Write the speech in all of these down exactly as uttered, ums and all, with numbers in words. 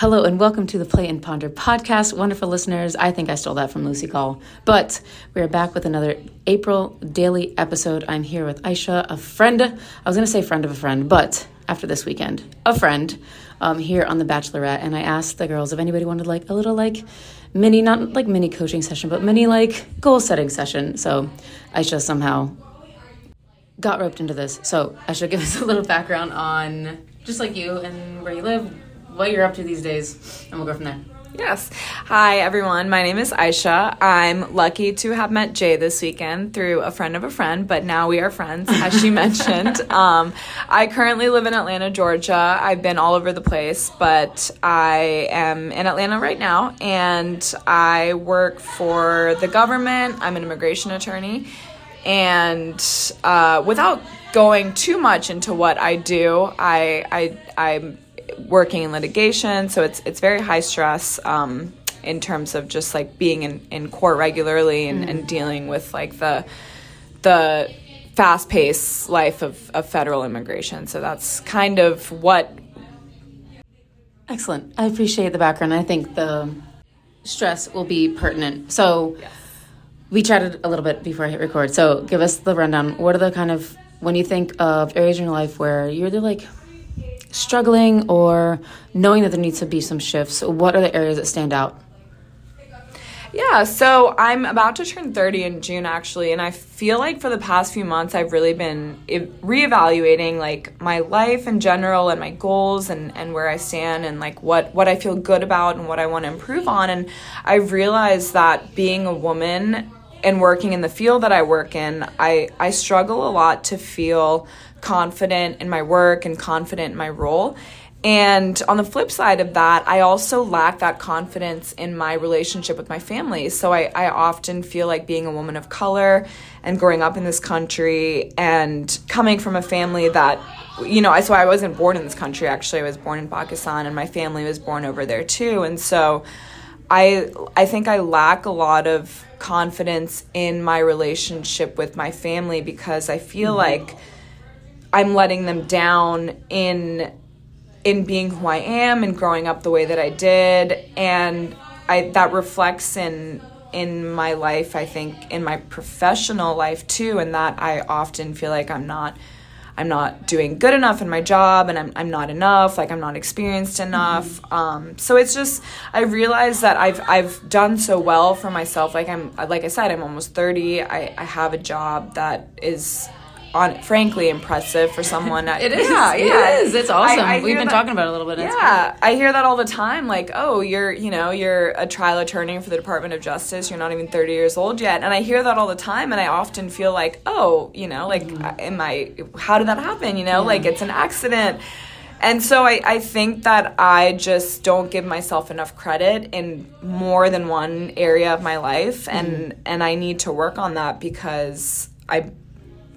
Hello and welcome to the Play and Ponder podcast. Wonderful listeners. I think I stole that from Lucy Call. But we are back with another April daily episode. I'm here with Aisha, a friend. I was going to say friend of a friend, but after this weekend, a friend um, here on The Bachelorette. And I asked the girls if anybody wanted like a little like mini, not like mini coaching session, but mini like goal setting session. So Aisha somehow got roped into this. So Aisha, give us a little background on just like you and where you live, what you're up to these days, and we'll go from there. Yes. Hi, everyone. My name is Aisha. I'm lucky to have met Jay this weekend through a friend of a friend, but now we are friends, as she mentioned. Um, I currently live in Atlanta, Georgia. I've been all over the place, but I am in Atlanta right now, and I work for the government. I'm an immigration attorney, and uh, without going too much into what I do, I, I, I'm working in litigation, so it's it's very high stress um, in terms of just like being in, in court regularly and, mm. and dealing with like the the fast-paced life of, of federal immigration. So that's kind of what. Excellent. I appreciate the background. I think the stress will be pertinent. So yes. We chatted a little bit before I hit record. So give us the rundown. What are the kind of, when you think of areas in your life where you're the like struggling or knowing that there needs to be some shifts, what are the areas that stand out? Yeah, so I'm about to turn thirty in June, actually, and I feel like for the past few months I've really been reevaluating like my life in general and my goals and, and where I stand and like what, what I feel good about and what I want to improve on. And I've realized that being a woman and working in the field that I work in, I, I struggle a lot to feel confident in my work and confident in my role. And on the flip side of that, I also lack that confidence in my relationship with my family. So I, I often feel like being a woman of color and growing up in this country and coming from a family that, you know, I, so I wasn't born in this country, actually. I was born in Pakistan and my family was born over there too. And so I I think I lack a lot of confidence in my relationship with my family because I feel mm-hmm. like I'm letting them down in in being who I am and growing up the way that I did, and I that reflects in in my life, I think, in my professional life too, and that I often feel like I'm not I'm not doing good enough in my job, and I'm I'm not enough, like I'm not experienced enough. Mm-hmm. Um, so it's just I realized that I've I've done so well for myself. Like I'm like I said, I'm almost thirty. I, I have a job that is on, frankly impressive for someone. it is. Yeah, yeah. It is. It's awesome. I, I We've been that, talking about it a little bit. Yeah, I hear that all the time. Like, oh, you're you know you're a trial attorney for the Department of Justice. You're not even thirty years old yet. And I hear that all the time. And I often feel like, oh, you know, like, mm-hmm. am I? How did that happen? You know, yeah. like it's an accident. And so I, I think that I just don't give myself enough credit in more than one area of my life, and mm-hmm. and I need to work on that because I.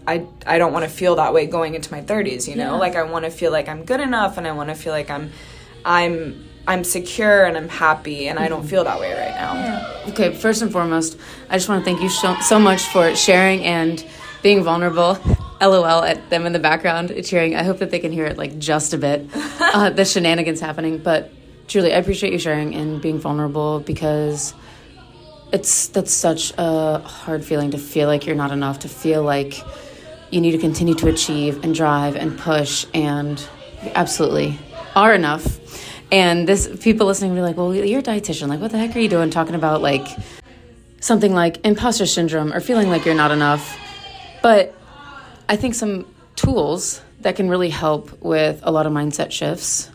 I, I don't want to feel that way going into my thirties, you know? Yeah. Like I want to feel like I'm good enough and I want to feel like I'm I'm I'm secure and I'm happy, and mm-hmm. I don't feel that way right now. Yeah. Okay, first and foremost, I just want to thank you so, so much for sharing and being vulnerable. LOL at them in the background cheering. I hope that they can hear it like just a bit, uh, the shenanigans happening. But truly, I appreciate you sharing and being vulnerable because it's that's such a hard feeling to feel like you're not enough, to feel like you need to continue to achieve and drive and push, and you absolutely are enough. And this people listening will be like, well, you're a dietitian. Like, what the heck are you doing talking about like something like imposter syndrome or feeling like you're not enough? But I think some tools that can really help with a lot of mindset shifts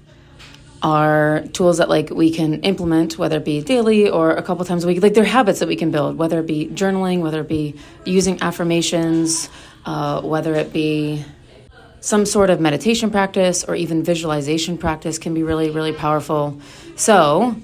are tools that like we can implement, whether it be daily or a couple times a week. Like they're habits that we can build, whether it be journaling, whether it be using affirmations, Uh, whether it be some sort of meditation practice or even visualization practice can be really, really powerful. So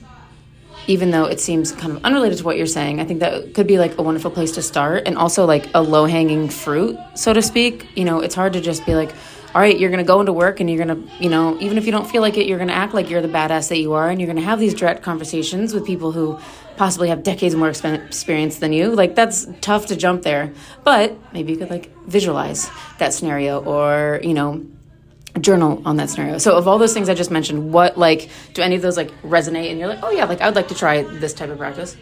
even though it seems kind of unrelated to what you're saying, I think that could be like a wonderful place to start, and also like a low-hanging fruit, so to speak. You know, it's hard to just be like, all right, you're going to go into work and you're going to, you know, even if you don't feel like it, you're going to act like you're the badass that you are, and you're going to have these direct conversations with people who possibly have decades more expen- experience than you. Like, that's tough to jump there. But maybe you could, like, visualize that scenario or, you know, journal on that scenario. So of all those things I just mentioned, what, like, do any of those, like, resonate and you're like, oh yeah, like I would like to try this type of practice?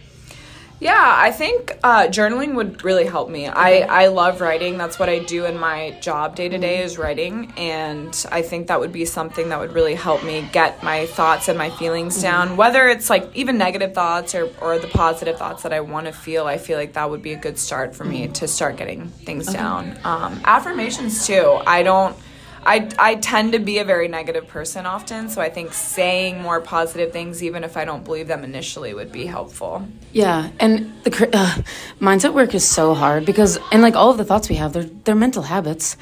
Yeah, I think uh, journaling would really help me. I, I love writing. That's what I do in my job day to day is writing. And I think that would be something that would really help me get my thoughts and my feelings down, whether it's like even negative thoughts or, or the positive thoughts that I want to feel. I feel like that would be a good start for me to start getting things okay. down. Um, affirmations, too. I don't. I, I tend to be a very negative person often, so I think saying more positive things, even if I don't believe them initially, would be helpful. Yeah, and the uh, mindset work is so hard because, and like all of the thoughts we have, they're, they're mental habits,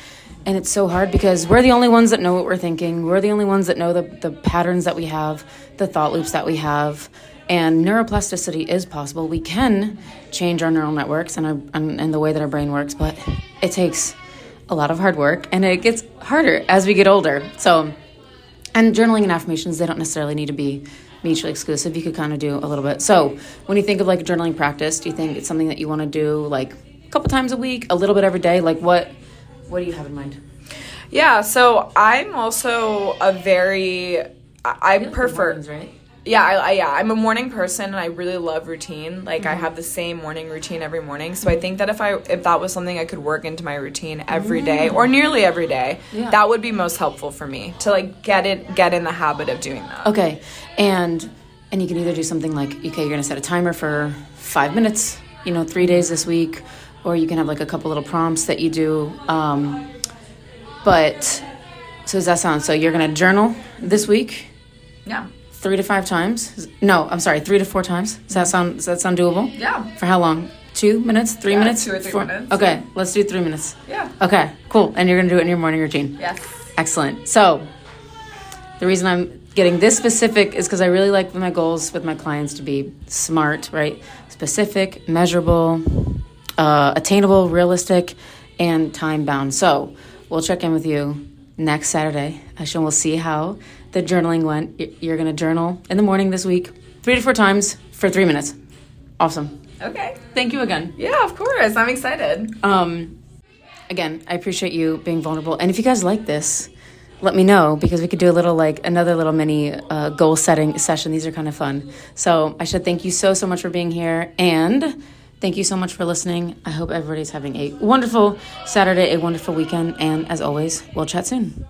and it's so hard because we're the only ones that know what we're thinking. We're the only ones that know the, the patterns that we have, the thought loops that we have, and neuroplasticity is possible. We can change our neural networks and, our, and, and the way that our brain works, but it takes a lot of hard work, and it gets harder as we get older. So, and journaling and affirmations, they don't necessarily need to be mutually exclusive. You could kind of do a little bit. So when you think of like a journaling practice, do you think it's something that you want to do like a couple times a week, a little bit every day? Like what, what do you have in mind? Yeah. So I'm also a very, I, I prefer, mornings, right? Yeah, I, I, yeah, I'm a morning person, and I really love routine. Like, mm-hmm. I have the same morning routine every morning. So I think that if I if that was something I could work into my routine every mm-hmm. day or nearly every day, yeah. that would be most helpful for me to like get it get in the habit of doing that. Okay, and and you can either do something like, okay, you're gonna set a timer for five minutes, you know, three days this week, or you can have like a couple little prompts that you do. Um, but so does that sound? So you're gonna journal this week? Yeah. Three to five times? No, I'm sorry, three to four times. Does that sound, does that sound doable? Yeah. For how long? Two minutes? Three yeah, minutes? Two or three four? minutes. Okay, yeah. Let's do three minutes. Yeah. Okay, cool. And you're going to do it in your morning routine? Yes. Excellent. So the reason I'm getting this specific is because I really like my goals with my clients to be smart, right? Specific, measurable, uh, attainable, realistic, and time-bound. So we'll check in with you next Saturday. Aisha, we'll see how the journaling went. You're going to journal in the morning this week, three to four times for three minutes. Awesome. Okay. Thank you again. Yeah, of course. I'm excited. Um, again, I appreciate you being vulnerable. And if you guys like this, let me know, because we could do a little, like another little mini uh, goal setting session. These are kind of fun. So Aisha, thank you so, so much for being here. And thank you so much for listening. I hope everybody's having a wonderful Saturday, a wonderful weekend. And as always, we'll chat soon.